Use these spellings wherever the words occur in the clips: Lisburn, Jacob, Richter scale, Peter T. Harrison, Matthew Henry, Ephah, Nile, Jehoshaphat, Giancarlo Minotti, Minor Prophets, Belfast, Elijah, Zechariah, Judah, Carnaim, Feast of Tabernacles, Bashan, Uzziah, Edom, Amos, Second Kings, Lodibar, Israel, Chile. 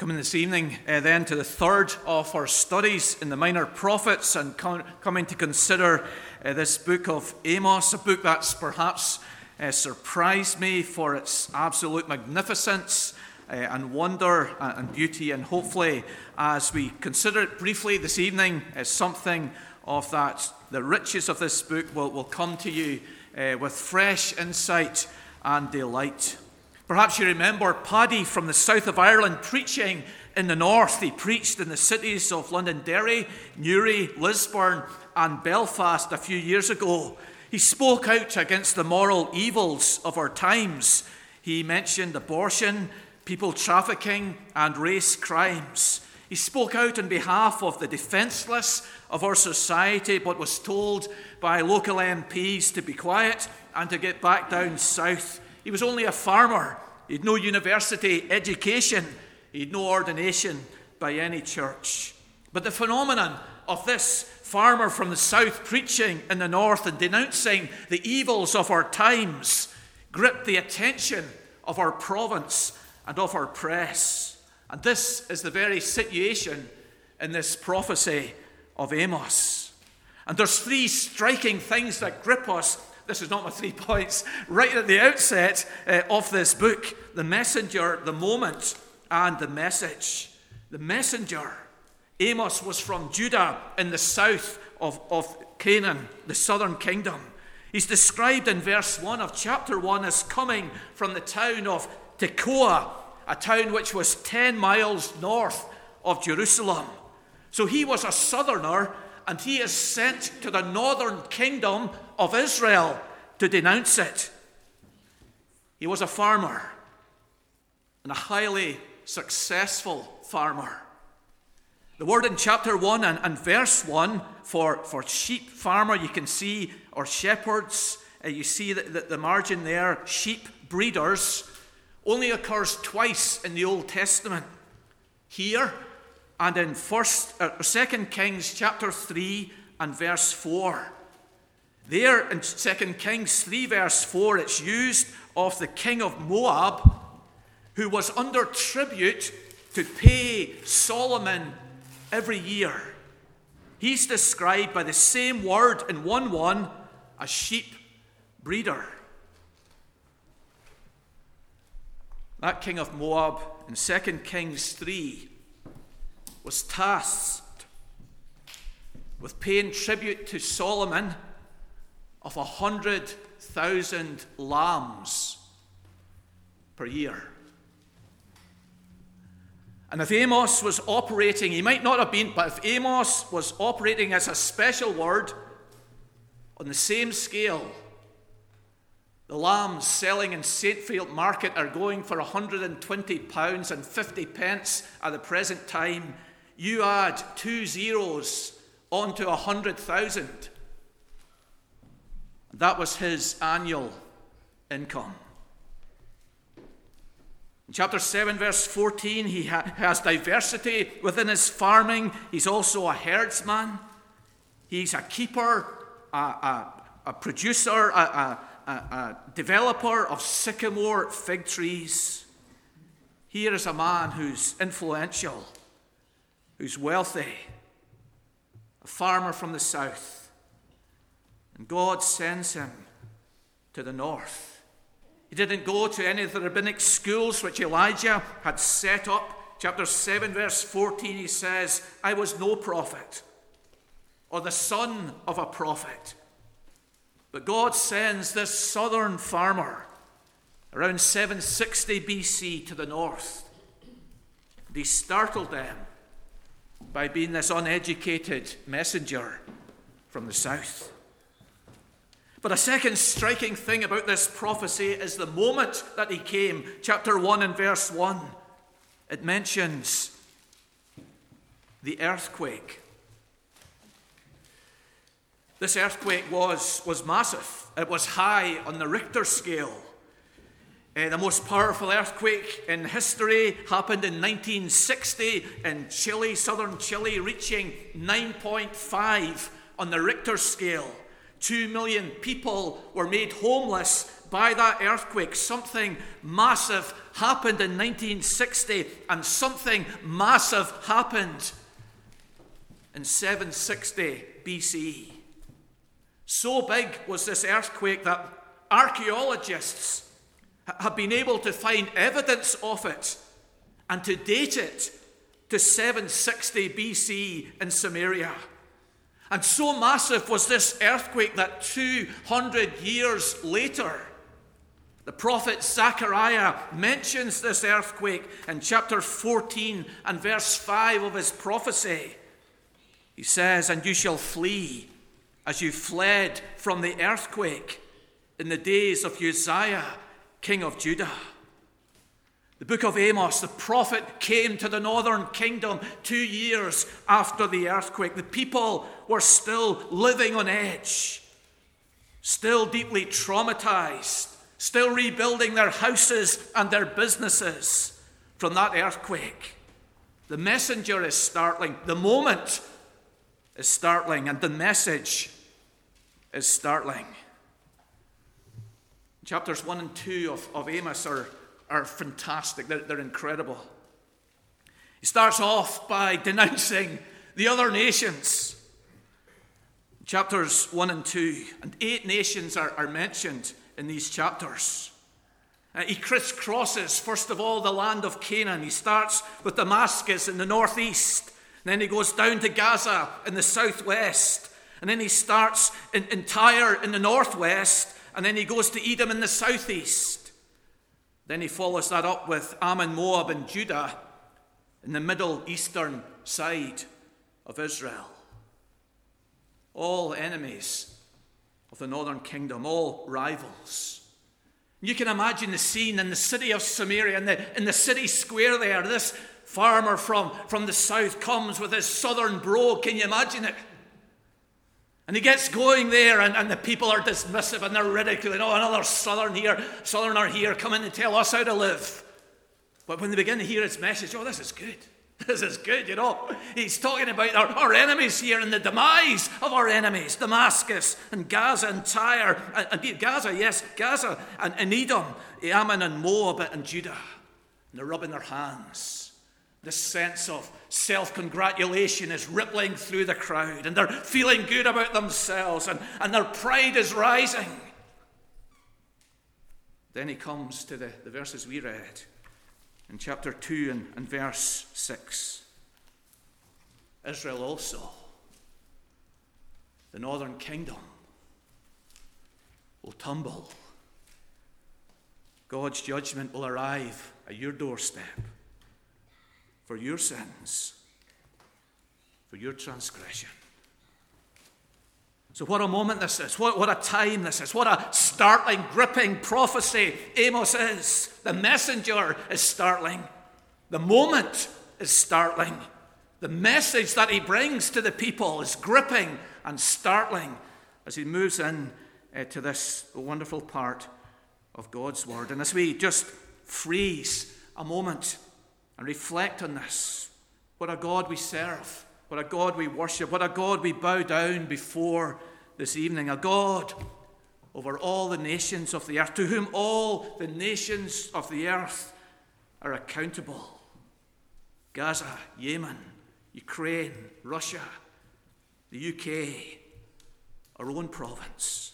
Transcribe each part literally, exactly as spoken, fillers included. Coming this evening uh, then to the third of our studies in the Minor Prophets and com- coming to consider uh, this book of Amos, a book that's perhaps uh, surprised me for its absolute magnificence uh, and wonder and beauty, and hopefully as we consider it briefly this evening, uh, something of that, the riches of this book will, will come to you uh, with fresh insight and delight. Perhaps you remember Paddy from the south of Ireland preaching in the north. He preached in the cities of Londonderry, Newry, Lisburn and Belfast a few years ago. He spoke out against the moral evils of our times. He mentioned abortion, people trafficking and race crimes. He spoke out on behalf of the defenceless of our society, but was told by local M Ps to be quiet and to get back down south. He was only a farmer. He had no university education. He had no ordination by any church. But the phenomenon of this farmer from the south preaching in the north and denouncing the evils of our times gripped the attention of our province and of our press. And this is the very situation in this prophecy of Amos. And there's three striking things that grip us. This is not my three points. Right at the outset uh, of this book, the messenger, the moment, and the message. The messenger, Amos was from Judah in the south of, of Canaan, the southern kingdom. He's described in verse one of chapter one as coming from the town of Tekoa, a town which was ten miles north of Jerusalem. So he was a southerner, and he is sent to the northern kingdom of Israel to denounce it. He was a farmer, and a highly successful farmer. The word in chapter one and, and verse one for, for sheep farmer, you can see, or shepherds, uh, you see that the, the margin there, sheep breeders, only occurs twice in the Old Testament. Here, and in first, uh, Second Kings chapter three and verse four. There in Second Kings three verse four, it's used of the king of Moab, who was under tribute to pay Solomon every year. He's described by the same word in one one as sheep breeder. That king of Moab in Second Kings three was tasked with paying tribute to Solomon of a hundred thousand lambs per year. And if Amos was operating, he might not have been, but if Amos was operating as a special word on the same scale, the lambs selling in Satefield Market are going for one hundred twenty pounds and fifty pence at the present time. You add two zeros onto one hundred thousand. That was his annual income. In chapter seven, verse fourteen, he ha- has diversity within his farming. He's also a herdsman. He's a keeper, a, a, a producer, a, a, a, a developer of sycamore fig trees. Here is a man who's influential, who's wealthy, a farmer from the south. And God sends him to the north. He didn't go to any of the rabbinic schools which Elijah had set up. Chapter seven, verse fourteen, he says, I was no prophet or the son of a prophet. But God sends this southern farmer around seven sixty B C to the north. And he startled them by being this uneducated messenger from the south. But a second striking thing about this prophecy is the moment that he came. Chapter one and verse one, it mentions the earthquake. This earthquake was, was massive. It was high on the Richter scale. Uh, the most powerful earthquake in history happened in nineteen sixty in Chile, southern Chile, reaching nine point five on the Richter scale. Two million people were made homeless by that earthquake. Something massive happened in nineteen sixty, and something massive happened in seven sixty B C. So big was this earthquake that archaeologists have been able to find evidence of it and to date it to seven sixty B C in Samaria. And so massive was this earthquake that two hundred years later, the prophet Zechariah mentions this earthquake in chapter fourteen and verse five of his prophecy. He says, "And you shall flee as you fled from the earthquake in the days of Uzziah, king of Judah." The book of Amos, the prophet came to the northern kingdom two years after the earthquake. The people were still living on edge, still deeply traumatized, still rebuilding their houses and their businesses from that earthquake. The messenger is startling. The moment is startling, and the message is startling. Chapters one and two of, of Amos are are fantastic. They're, they're incredible. He starts off by denouncing the other nations. Chapters one and two, and eight nations are, are mentioned in these chapters. Uh, he crisscrosses, first of all, the land of Canaan. He starts with Damascus in the northeast, and then he goes down to Gaza in the southwest, and then he starts in, in Tyre in the northwest, and then he goes to Edom in the southeast. Then he follows that up with Ammon, Moab, and Judah in the middle eastern side of Israel. All enemies of the northern kingdom, all rivals. You can imagine the scene in the city of Samaria, in the, in the city square there. This farmer from, from the south comes with his southern bro. Can you imagine it? And he gets going there, and, and the people are dismissive and they're ridiculing. Oh, another southern here, southerner here, come in and tell us how to live. But when they begin to hear his message, oh, this is good. This is good, you know. He's talking about our, our enemies here and the demise of our enemies. Damascus and Gaza and Tyre. And, indeed, Gaza, yes, Gaza and, and Edom, Ammon and Moab and Judah. And they're rubbing their hands. This sense of self-congratulation is rippling through the crowd, and they're feeling good about themselves, and, and their pride is rising. Then he comes to the, the verses we read in chapter two and, and verse six. Israel also, the northern kingdom, will tumble. God's judgment will arrive at your doorstep. For your sins, for your transgression. So what a moment this is. What, what a time this is. What a startling, gripping prophecy Amos is. The messenger is startling. The moment is startling. The message that he brings to the people is gripping and startling as he moves in uh, to this wonderful part of God's word. And as we just freeze a moment and reflect on this. What a God we serve. What a God we worship. What a God we bow down before this evening. A God over all the nations of the earth, to whom all the nations of the earth are accountable. Gaza, Yemen, Ukraine, Russia, the U K, our own province.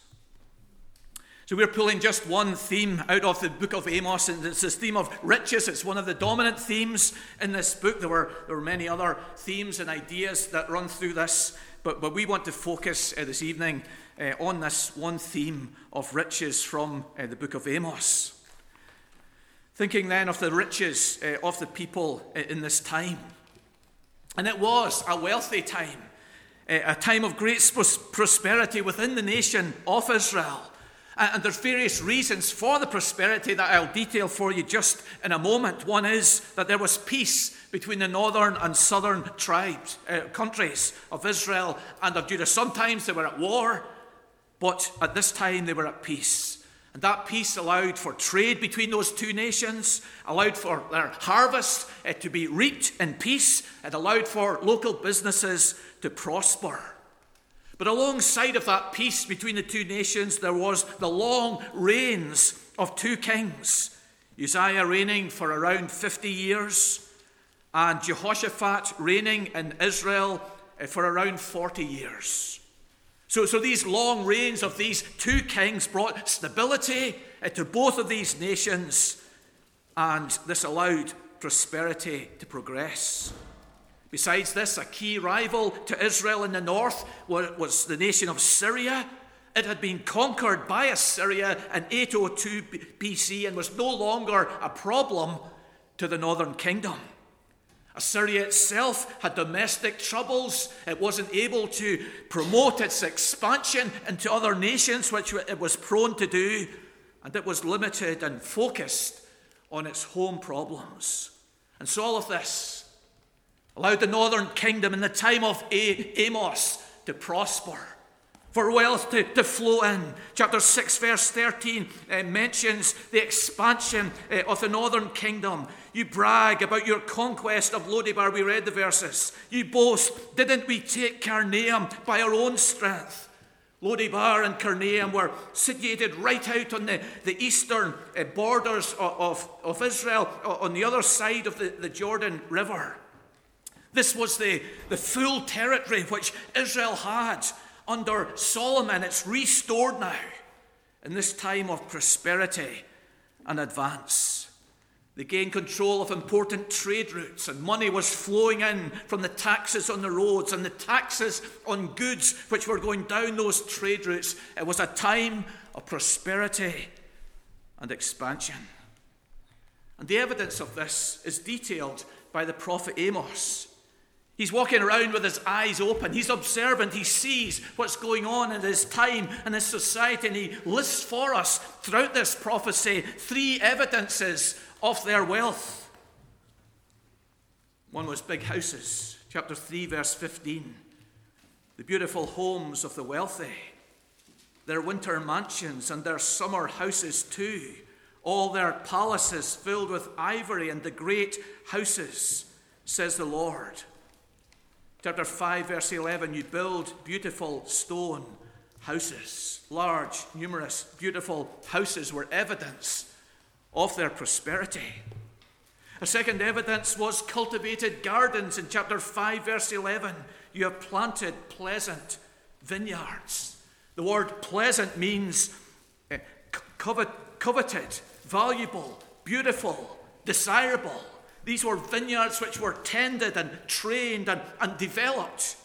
So we're pulling just one theme out of the book of Amos, and it's this theme of riches. It's one of the dominant themes in this book. There were there were many other themes and ideas that run through this, but, but we want to focus uh, this evening uh, on this one theme of riches from uh, the book of Amos. Thinking then of the riches uh, of the people uh, in this time. And it was a wealthy time, uh, a time of great sp- prosperity within the nation of Israel. And there's various reasons for the prosperity that I'll detail for you just in a moment. One is that there was peace between the northern and southern tribes, uh, countries of Israel and of Judah. Sometimes they were at war, but at this time they were at peace. And that peace allowed for trade between those two nations, allowed for their harvest uh, to be reaped in peace, and allowed for local businesses to prosper. But alongside of that peace between the two nations, there was the long reigns of two kings. Uzziah reigning for around fifty years, and Jehoshaphat reigning in Israel for around forty years. So, so these long reigns of these two kings brought stability to both of these nations, and this allowed prosperity to progress. Besides this, a key rival to Israel in the north was the nation of Syria. It had been conquered by Assyria in eight oh two B C and was no longer a problem to the northern kingdom. Assyria itself had domestic troubles. It wasn't able to promote its expansion into other nations, which it was prone to do, and it was limited and focused on its home problems. And so all of this allowed the northern kingdom in the time of Amos to prosper, for wealth to, to flow in. Chapter six, verse thirteen uh, mentions the expansion uh, of the northern kingdom. You brag about your conquest of Lodibar. We read the verses. You boast, didn't we take Carnaim by our own strength? Lodibar and Carnaim were situated right out on the, the eastern uh, borders of, of, of Israel, uh, on the other side of the, the Jordan River. This was the, the full territory which Israel had under Solomon. It's restored now in this time of prosperity and advance. They gained control of important trade routes, and money was flowing in from the taxes on the roads and the taxes on goods which were going down those trade routes. It was a time of prosperity and expansion. And the evidence of this is detailed by the prophet Amos. He's walking around with his eyes open. He's observant. He sees what's going on in his time and his society. And he lists for us throughout this prophecy three evidences of their wealth. One was big houses, chapter three, verse fifteen. The beautiful homes of the wealthy, their winter mansions and their summer houses too, all their palaces filled with ivory and the great houses, says the Lord. Chapter five, verse eleven, you build beautiful stone houses. Large, numerous, beautiful houses were evidence of their prosperity. A second evidence was cultivated gardens in chapter five, verse eleven. You have planted pleasant vineyards. The word pleasant means covet, coveted, valuable, beautiful, desirable. These were vineyards which were tended and trained and, and developed.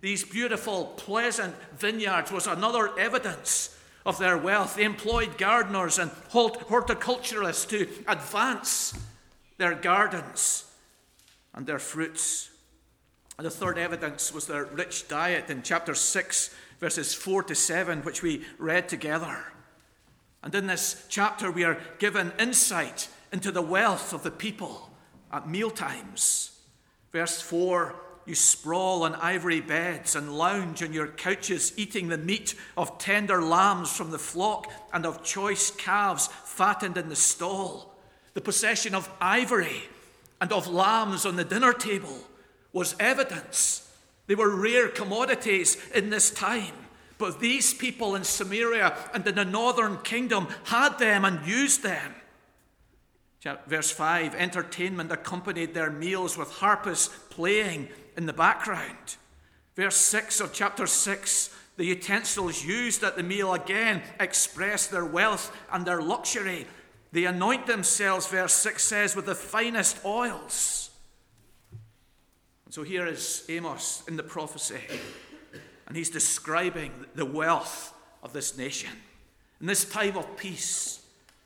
These beautiful, pleasant vineyards was another evidence of their wealth. They employed gardeners and horticulturists to advance their gardens and their fruits. And the third evidence was their rich diet in chapter six, verses four to seven, which we read together. And in this chapter, we are given insight into the wealth of the people at mealtimes. Verse four, you sprawl on ivory beds and lounge on your couches, eating the meat of tender lambs from the flock and of choice calves fattened in the stall. The possession of ivory and of lambs on the dinner table was evidence. They were rare commodities in this time, but these people in Samaria and in the northern kingdom had them and used them. Verse five, entertainment accompanied their meals with harpists playing in the background. Verse six of chapter six, the utensils used at the meal again express their wealth and their luxury. They anoint themselves, verse six says, with the finest oils. And so here is Amos in the prophecy, and he's describing the wealth of this nation in this time of peace.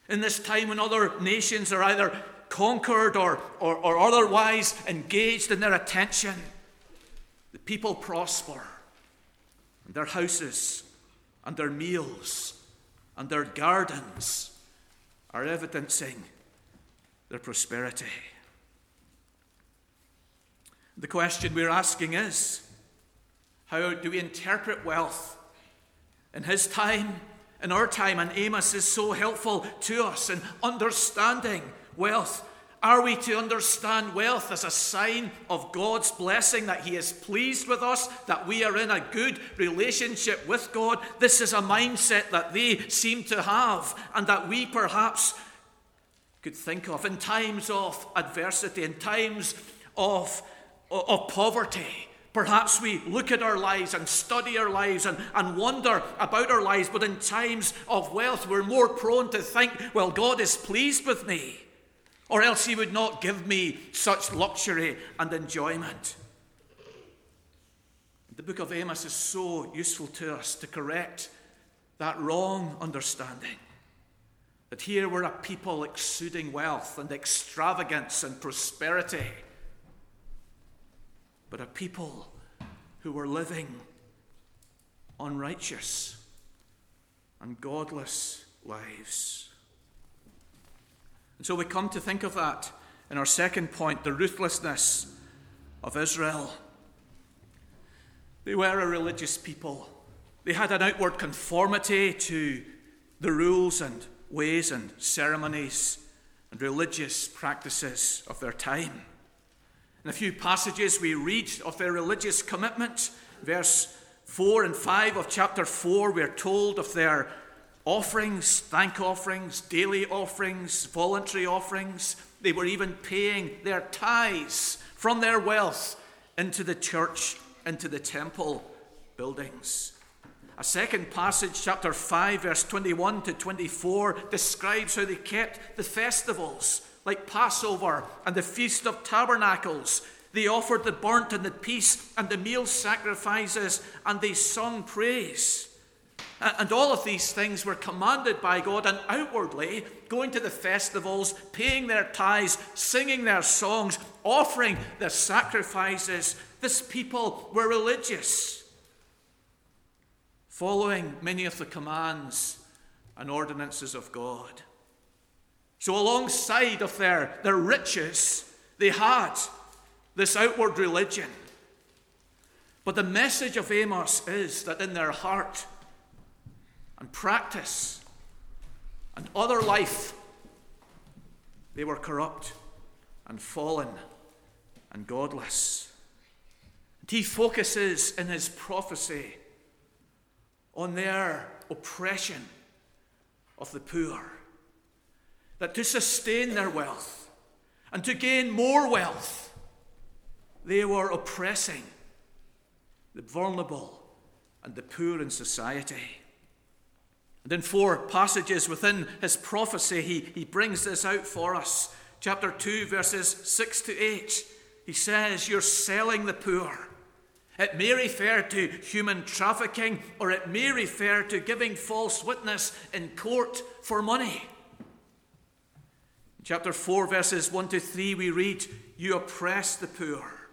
In this time when other nations are either conquered or, or, or otherwise engaged in their attention, the people prosper, and their houses and their meals and their gardens are evidencing their prosperity. The question we're asking is, how do we interpret wealth in his time? In our time, and Amos is so helpful to us in understanding wealth Are we to understand wealth as a sign of God's blessing, that he is pleased with us, that we are in a good relationship with God? This is a mindset that they seem to have, and that we perhaps could think of in times of adversity, in times of, of poverty. Perhaps we look at our lives and study our lives and, and wonder about our lives, but in times of wealth, we're more prone to think, well, God is pleased with me, or else he would not give me such luxury and enjoyment. The book of Amos is so useful to us to correct that wrong understanding. That here we're a people exuding wealth and extravagance and prosperity, but a people who were living unrighteous and godless lives. And so we come to think of that in our second point, the ruthlessness of Israel. They were a religious people. They had an outward conformity to the rules and ways and ceremonies and religious practices of their time. In a few passages we read of their religious commitment. Verse four and five of chapter four, we are told of their offerings, thank offerings, daily offerings, voluntary offerings. They were even paying their tithes from their wealth into the church, into the temple buildings. A second passage, chapter five, verse twenty-one to twenty-four, describes how they kept the festivals, like Passover and the Feast of Tabernacles. They offered the burnt and the peace and the meal sacrifices, and they sung praise. And all of these things were commanded by God, and outwardly, going to the festivals, paying their tithes, singing their songs, offering their sacrifices. This people were religious, following many of the commands and ordinances of God. So alongside of their, their riches, they had this outward religion. But the message of Amos is that in their heart and practice and other life, they were corrupt and fallen and godless. And he focuses in his prophecy on their oppression of the poor. That to sustain their wealth and to gain more wealth, they were oppressing the vulnerable and the poor in society. And in four passages within his prophecy, he, he brings this out for us. Chapter two, verses six to eight, he says, "You're selling the poor." It may refer to human trafficking, or it may refer to giving false witness in court for money. Chapter four, verses one to three, we read, "You oppress the poor,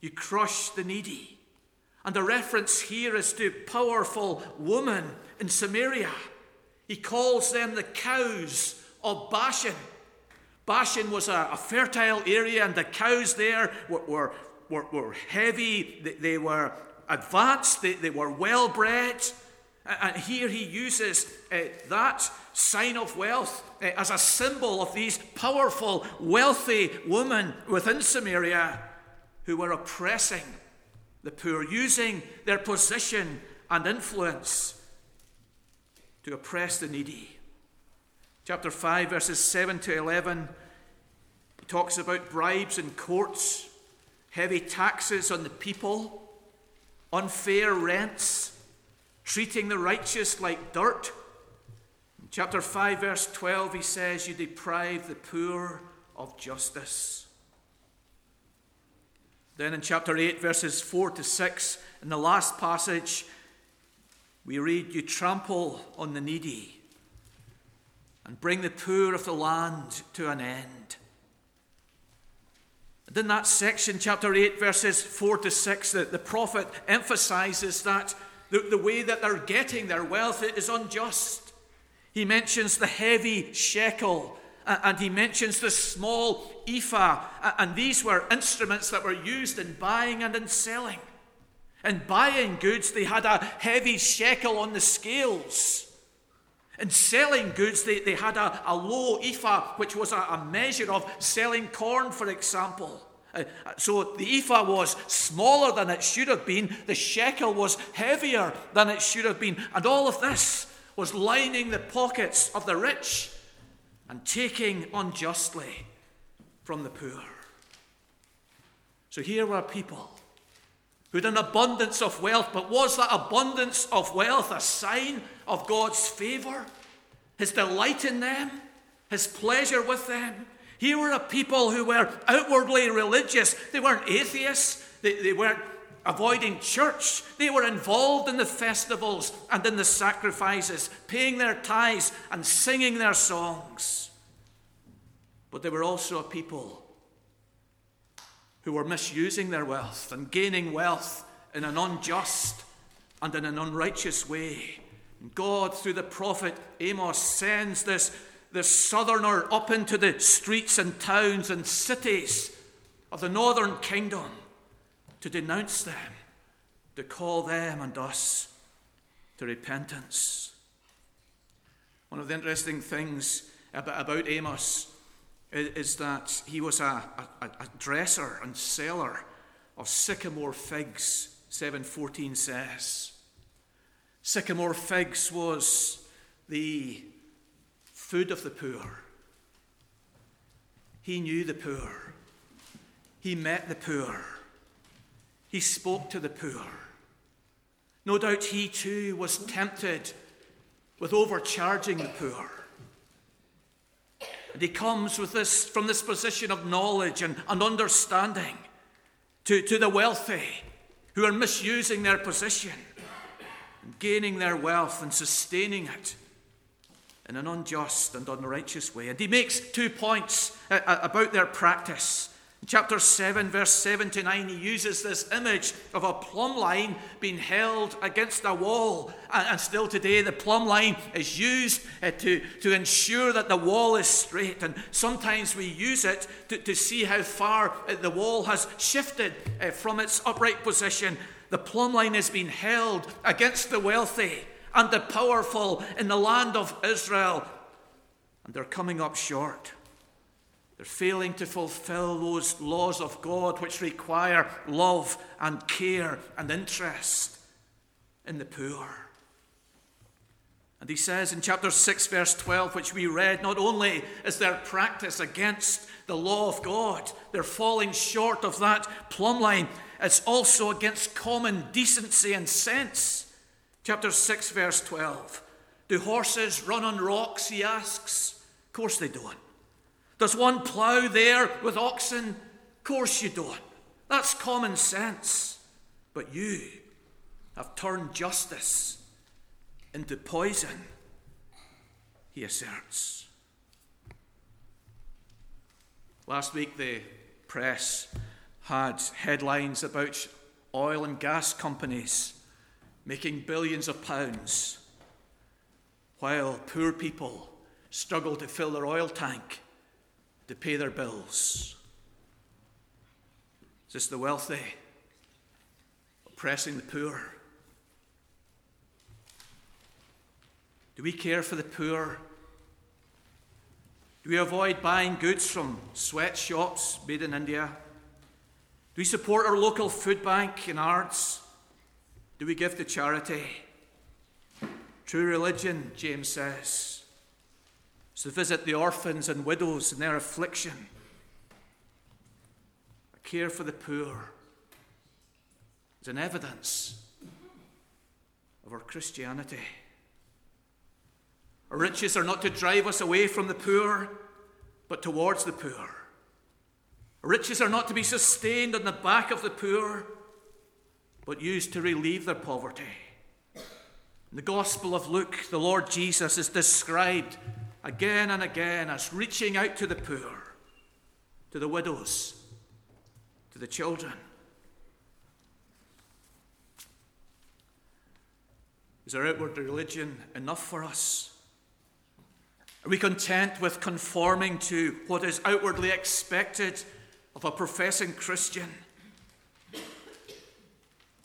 you crush the needy." And the reference here is to powerful women in Samaria. He calls them the cows of Bashan. Bashan was a, a fertile area, and the cows there were, were, were, were heavy, they, they were advanced, they, they were well bred. And here he uses uh, that sign of wealth uh, as a symbol of these powerful, wealthy women within Samaria who were oppressing the poor, using their position and influence to oppress the needy. Chapter five, verses seven to eleven, he talks about bribes in courts, heavy taxes on the people, unfair rents, treating the righteous like dirt. In chapter five, verse twelve, he says, "You deprive the poor of justice." Then in chapter eight, verses four to six, in the last passage, we read, "You trample on the needy and bring the poor of the land to an end." And in that section, chapter eight, verses four to six, the, the prophet emphasizes that The, the way that they're getting their wealth is unjust. He mentions the heavy shekel, and, and he mentions the small ephah, and these were instruments that were used in buying and in selling. In buying goods, they had a heavy shekel on the scales. In selling goods, they, they had a, a low ephah, which was a, a measure of selling corn, for example. Uh, so the ephah was smaller than it should have been. The shekel was heavier than it should have been. And all of this was lining the pockets of the rich and taking unjustly from the poor. So here were people who had an abundance of wealth, but was that abundance of wealth a sign of God's favour, his delight in them, his pleasure with them? Here were a people who were outwardly religious. They weren't atheists. They, they weren't avoiding church. They were involved in the festivals and in the sacrifices, paying their tithes and singing their songs. But they were also a people who were misusing their wealth and gaining wealth in an unjust and in an unrighteous way. And God, through the prophet Amos, sends this, this southerner up into the streets and towns and cities of the northern kingdom to denounce them, to call them and us to repentance. One of the interesting things about Amos is that he was a, a, a dresser and seller of sycamore figs, seven fourteen says. Sycamore figs was the food of the poor. He knew the poor. He met the poor. He spoke to the poor. No doubt he too was tempted with overcharging the poor. And he comes with this from this position of knowledge and, and understanding to, to the wealthy who are misusing their position and gaining their wealth and sustaining it in an unjust and unrighteous way. And he makes two points uh, about their practice. In chapter seven, verse seven to nine, he uses this image of a plumb line being held against a wall. And still today, the plumb line is used to, to ensure that the wall is straight. And sometimes we use it to, to see how far the wall has shifted from its upright position. The plumb line is being held against the wealthy and the powerful in the land of Israel. And they're coming up short. They're failing to fulfill those laws of God which require love and care and interest in the poor. And he says in chapter six, verse twelve, which we read, not only is their practice against the law of God, they're falling short of that plumb line, it's also against common decency and sense. Chapter six, verse twelve. Do horses run on rocks, he asks? Of course they don't. Does one plough there with oxen? Of course you don't. That's common sense. But you have turned justice into poison, he asserts. Last week, the press had headlines about oil and gas companies making billions of pounds while poor people struggle to fill their oil tank to pay their bills. Is this the wealthy oppressing the poor? Do we care for the poor? Do we avoid buying goods from sweatshops made in India? Do we support our local food bank and arts? Do we give to charity? True religion, James says, is to visit the orphans and widows in their affliction. A care for the poor is an evidence of our Christianity. Our riches are not to drive us away from the poor, but towards the poor. Our riches are not to be sustained on the back of the poor, but used to relieve their poverty. In the Gospel of Luke, the Lord Jesus is described again and again as reaching out to the poor, to the widows, to the children. Is our outward religion enough for us? Are we content with conforming to what is outwardly expected of a professing Christian?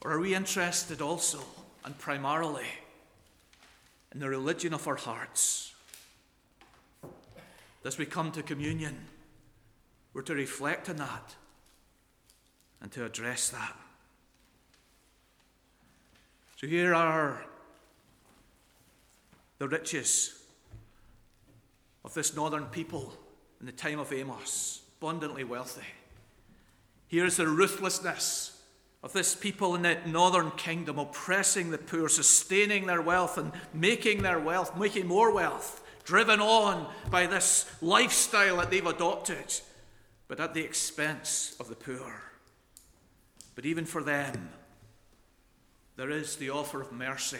Or are we interested also and primarily and the religion of our hearts. As we come to communion, we're to reflect on that and to address that. So here are the riches of this northern people in the time of Amos, abundantly wealthy. Here is the ruthlessness of this people in the northern kingdom, oppressing the poor, sustaining their wealth and making their wealth, making more wealth, driven on by this lifestyle that they've adopted, but at the expense of the poor. But even for them, there is the offer of mercy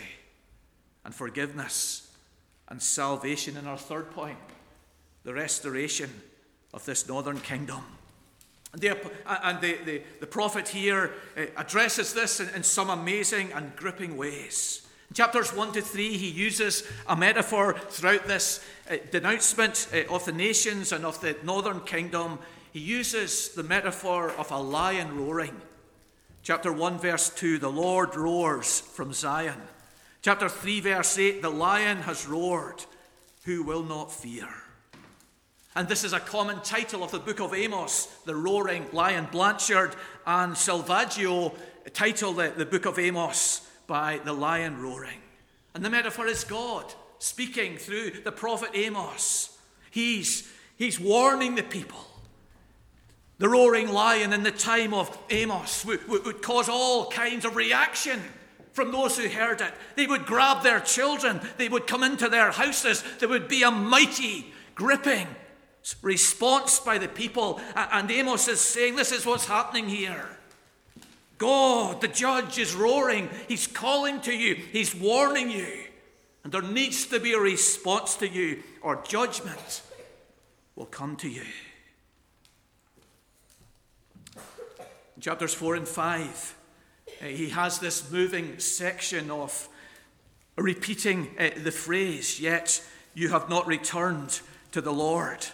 and forgiveness and salvation. And our third point, the restoration of this northern kingdom. And the, and the, the, the prophet here addresses this in, in some amazing and gripping ways. In chapters one to three, he uses a metaphor throughout this uh, denouncement uh, of the nations and of the northern kingdom. He uses the metaphor of a lion roaring. Chapter one, verse two, the Lord roars from Zion. Chapter three, verse eight, the lion has roared, who will not fear? And this is a common title of the book of Amos, the roaring lion. Blanchard and Salvaggio title the, the book of Amos by the lion roaring. And the metaphor is God speaking through the prophet Amos. He's, he's warning the people. The roaring lion in the time of Amos would, would, would cause all kinds of reaction from those who heard it. They would grab their children. They would come into their houses. There would be a mighty, gripping response by the people. And Amos is saying, this is what's happening here. God, the judge, is roaring. He's calling to you. He's warning you. And there needs to be a response to you, or judgment will come to you. In chapters four and five, uh, he has this moving section of repeating uh, the phrase, yet you have not returned to the Lord.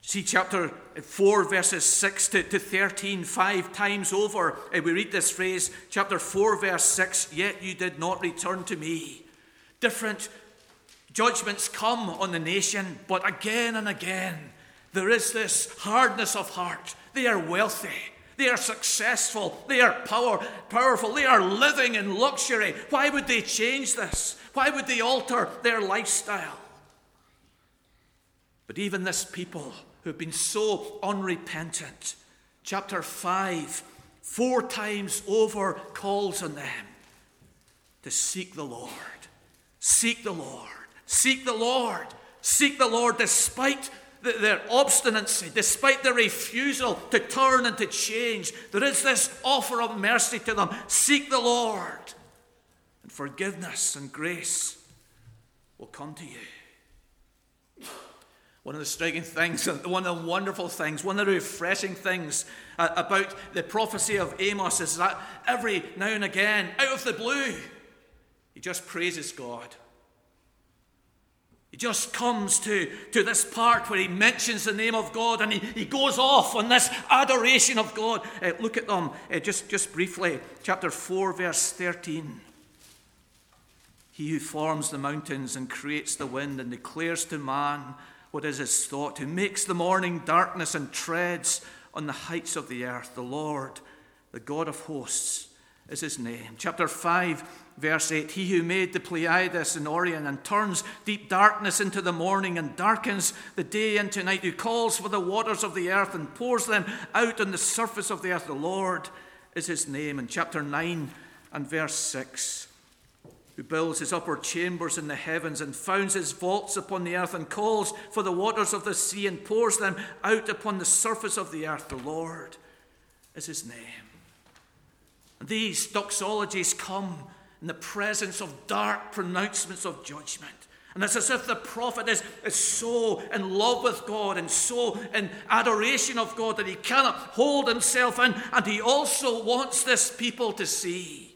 See chapter four, verses six to thirteen, five times over. We read this phrase, chapter four, verse six, yet you did not return to me. Different judgments come on the nation, but again and again, there is this hardness of heart. They are wealthy. They are successful. They are power, powerful. They are living in luxury. Why would they change this? Why would they alter their lifestyle? But even this people who've been so unrepentant, chapter five, four times over, calls on them to seek the Lord. Seek the Lord. Seek the Lord. Seek the Lord despite the, their obstinacy, despite their refusal to turn and to change. There is this offer of mercy to them. Seek the Lord, and forgiveness and grace will come to you. One of the striking things, one of the wonderful things, one of the refreshing things uh, about the prophecy of Amos is that every now and again, out of the blue, he just praises God. He just comes to, to this part where he mentions the name of God, and he, he goes off on this adoration of God. Uh, look at them uh, just, just briefly. Chapter four, verse thirteen. He who forms the mountains and creates the wind and declares to man what is his thought, who makes the morning darkness and treads on the heights of the earth. The Lord, the God of hosts, is his name. Chapter five, verse eight, he who made the Pleiades and Orion and turns deep darkness into the morning and darkens the day into night, who calls for the waters of the earth and pours them out on the surface of the earth. The Lord is his name. And chapter nine and verse six, who builds his upper chambers in the heavens and founds his vaults upon the earth and calls for the waters of the sea and pours them out upon the surface of the earth. The Lord is his name. And these doxologies come in the presence of dark pronouncements of judgment. And it's as if the prophet is, is so in love with God and so in adoration of God that he cannot hold himself in. And he also wants this people to see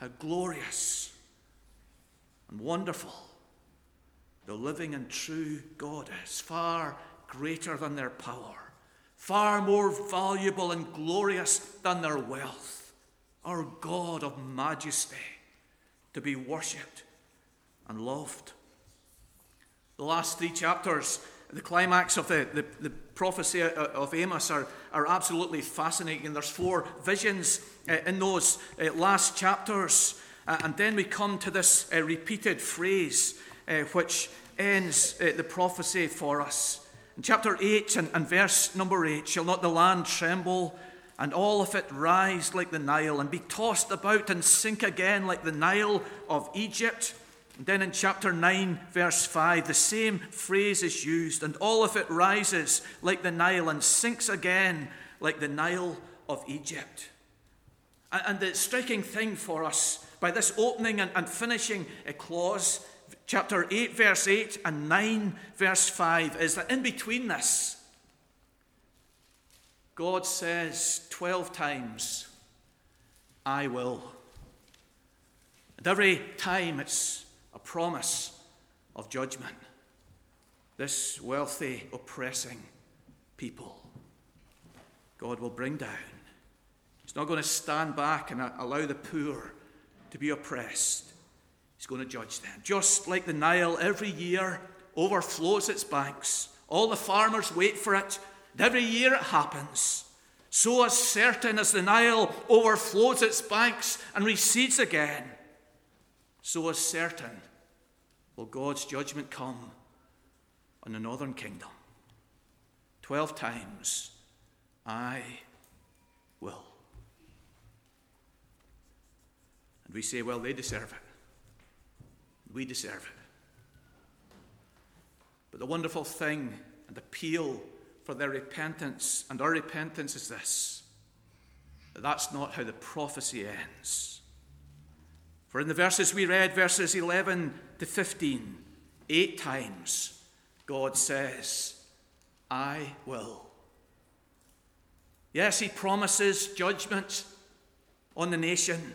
how glorious and wonderful the living and true God is, far greater than their power, far more valuable and glorious than their wealth. Our God of majesty, to be worshipped and loved. The last three chapters, the climax of the, the, the prophecy of Amos are, are absolutely fascinating. There's four visions uh, in those uh, last chapters. Uh, and then we come to this uh, repeated phrase uh, which ends uh, the prophecy for us. In chapter eight and, and verse number eight, shall not the land tremble and all of it rise like the Nile and be tossed about and sink again like the Nile of Egypt? And then in chapter nine, verse five, the same phrase is used, and all of it rises like the Nile and sinks again like the Nile of Egypt. And, and the striking thing for us by this opening and, and finishing clause, chapter eight, verse eight, and nine, verse five, is that in between this, God says twelve times, I will. And every time it's a promise of judgment. This wealthy, oppressing people, God will bring down. He's not going to stand back and allow the poor to be oppressed. He's going to judge them. Just like the Nile every year overflows its banks. All the farmers wait for it. And every year it happens. So as certain as the Nile overflows its banks and recedes again, so as certain will God's judgment come on the northern kingdom. Twelve times, I will. And we say, well, they deserve it. We deserve it. But the wonderful thing and appeal for their repentance and our repentance is this, that that's not how the prophecy ends. For in the verses we read, verses eleven to fifteen, eight times God says, I will. Yes, he promises judgment on the nation,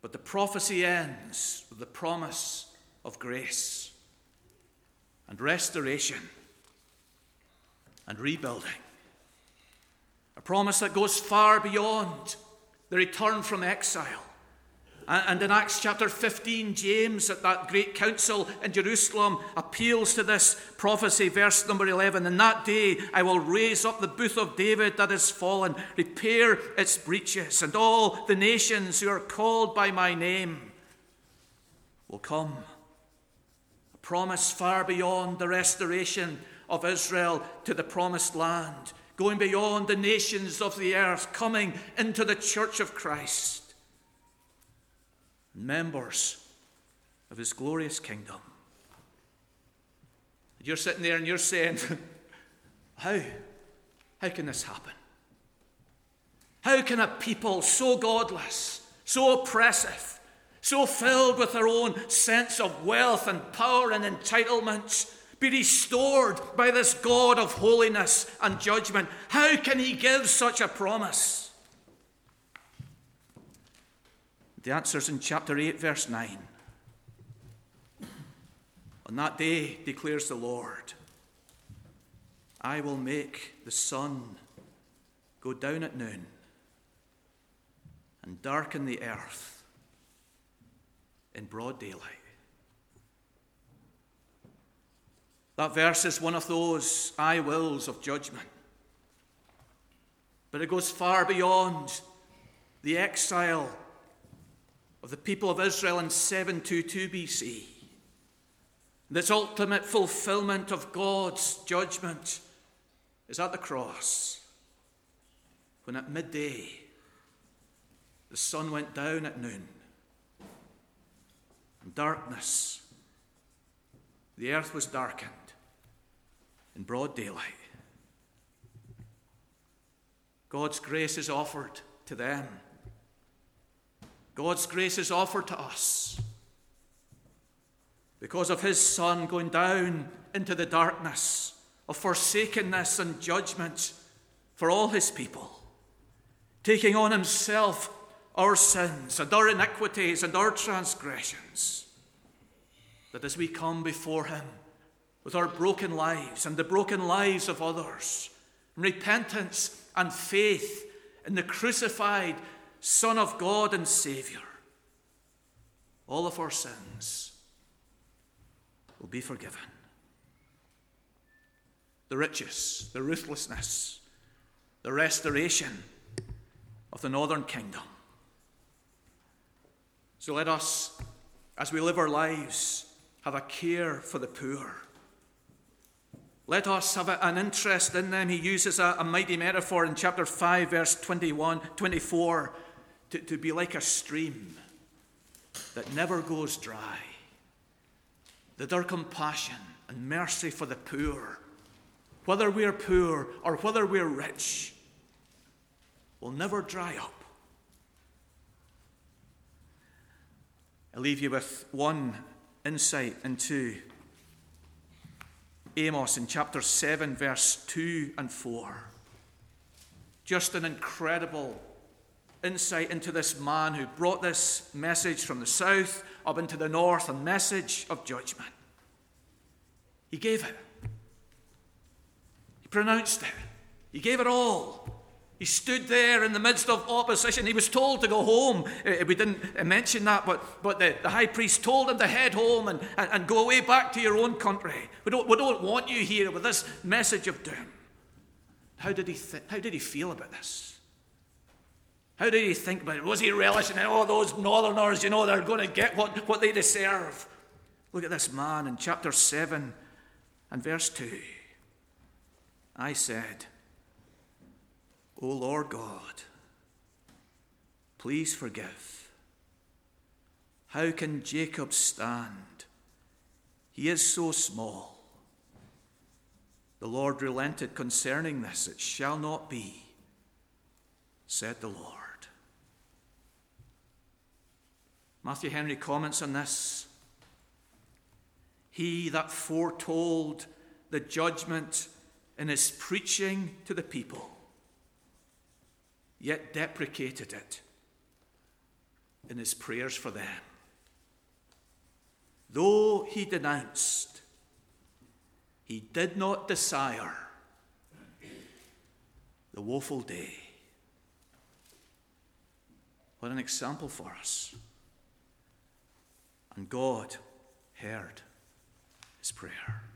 but the prophecy ends with the promise of grace and restoration and rebuilding. A promise that goes far beyond the return from exile. And in Acts chapter fifteen, James, at that great council in Jerusalem, appeals to this prophecy, verse number eleven. In that day I will raise up the booth of David that is fallen, repair its breaches, and all the nations who are called by my name will come. A promise far beyond the restoration of Israel to the promised land, going beyond the nations of the earth, coming into the church of Christ, members of his glorious kingdom. And you're sitting there and you're saying, how? How can this happen? How can a people so godless, so oppressive, so filled with their own sense of wealth and power and entitlement, be restored by this God of holiness and judgment? How can he give such a promise? The answer's in chapter eight, verse nine. On that day, declares the Lord, I will make the sun go down at noon and darken the earth in broad daylight. That verse is one of those I wills of judgment. But it goes far beyond the exile of the people of Israel in seven twenty-two B C. This ultimate fulfillment of God's judgment is at the cross, when at midday the sun went down at noon, and darkness, the earth was darkened in broad daylight. God's grace is offered to them. God's grace is offered to us because of his Son going down into the darkness of forsakenness and judgment for all his people, taking on himself our sins and our iniquities and our transgressions, that as we come before him with our broken lives and the broken lives of others, repentance and faith in the crucified Son of God and Savior, all of our sins will be forgiven. The riches, the ruthlessness, the restoration of the northern kingdom. So let us, as we live our lives, have a care for the poor. Let us have an interest in them. He uses a, a mighty metaphor in chapter five, verse twenty-one, twenty-four, to, to be like a stream that never goes dry. That their compassion and mercy for the poor, whether we are poor or whether we are rich, will never dry up. I'll leave you with one insight into Amos in chapter seven, verse two and four. Just an incredible insight into this man who brought this message from the south up into the north, a message of judgment. He gave it. He pronounced it. He gave it all. He stood there in the midst of opposition. He was told to go home. We didn't mention that, but, but the, the high priest told him to head home and, and, and go away back to your own country. We don't, we don't want you here with this message of doom. How did he th- how did he feel about this? How did he think about it? Was he relishing it? Oh, those northerners, you know, they're going to get what, what they deserve. Look at this man in chapter seven and verse two. I said, O Lord God, please forgive. How can Jacob stand? He is so small. The Lord relented concerning this. It shall not be, said the Lord. Matthew Henry comments on this. He that foretold the judgment in his preaching to the people, yet deprecated it in his prayers for them. Though he denounced, he did not desire the woeful day. What an example for us. And God heard his prayer.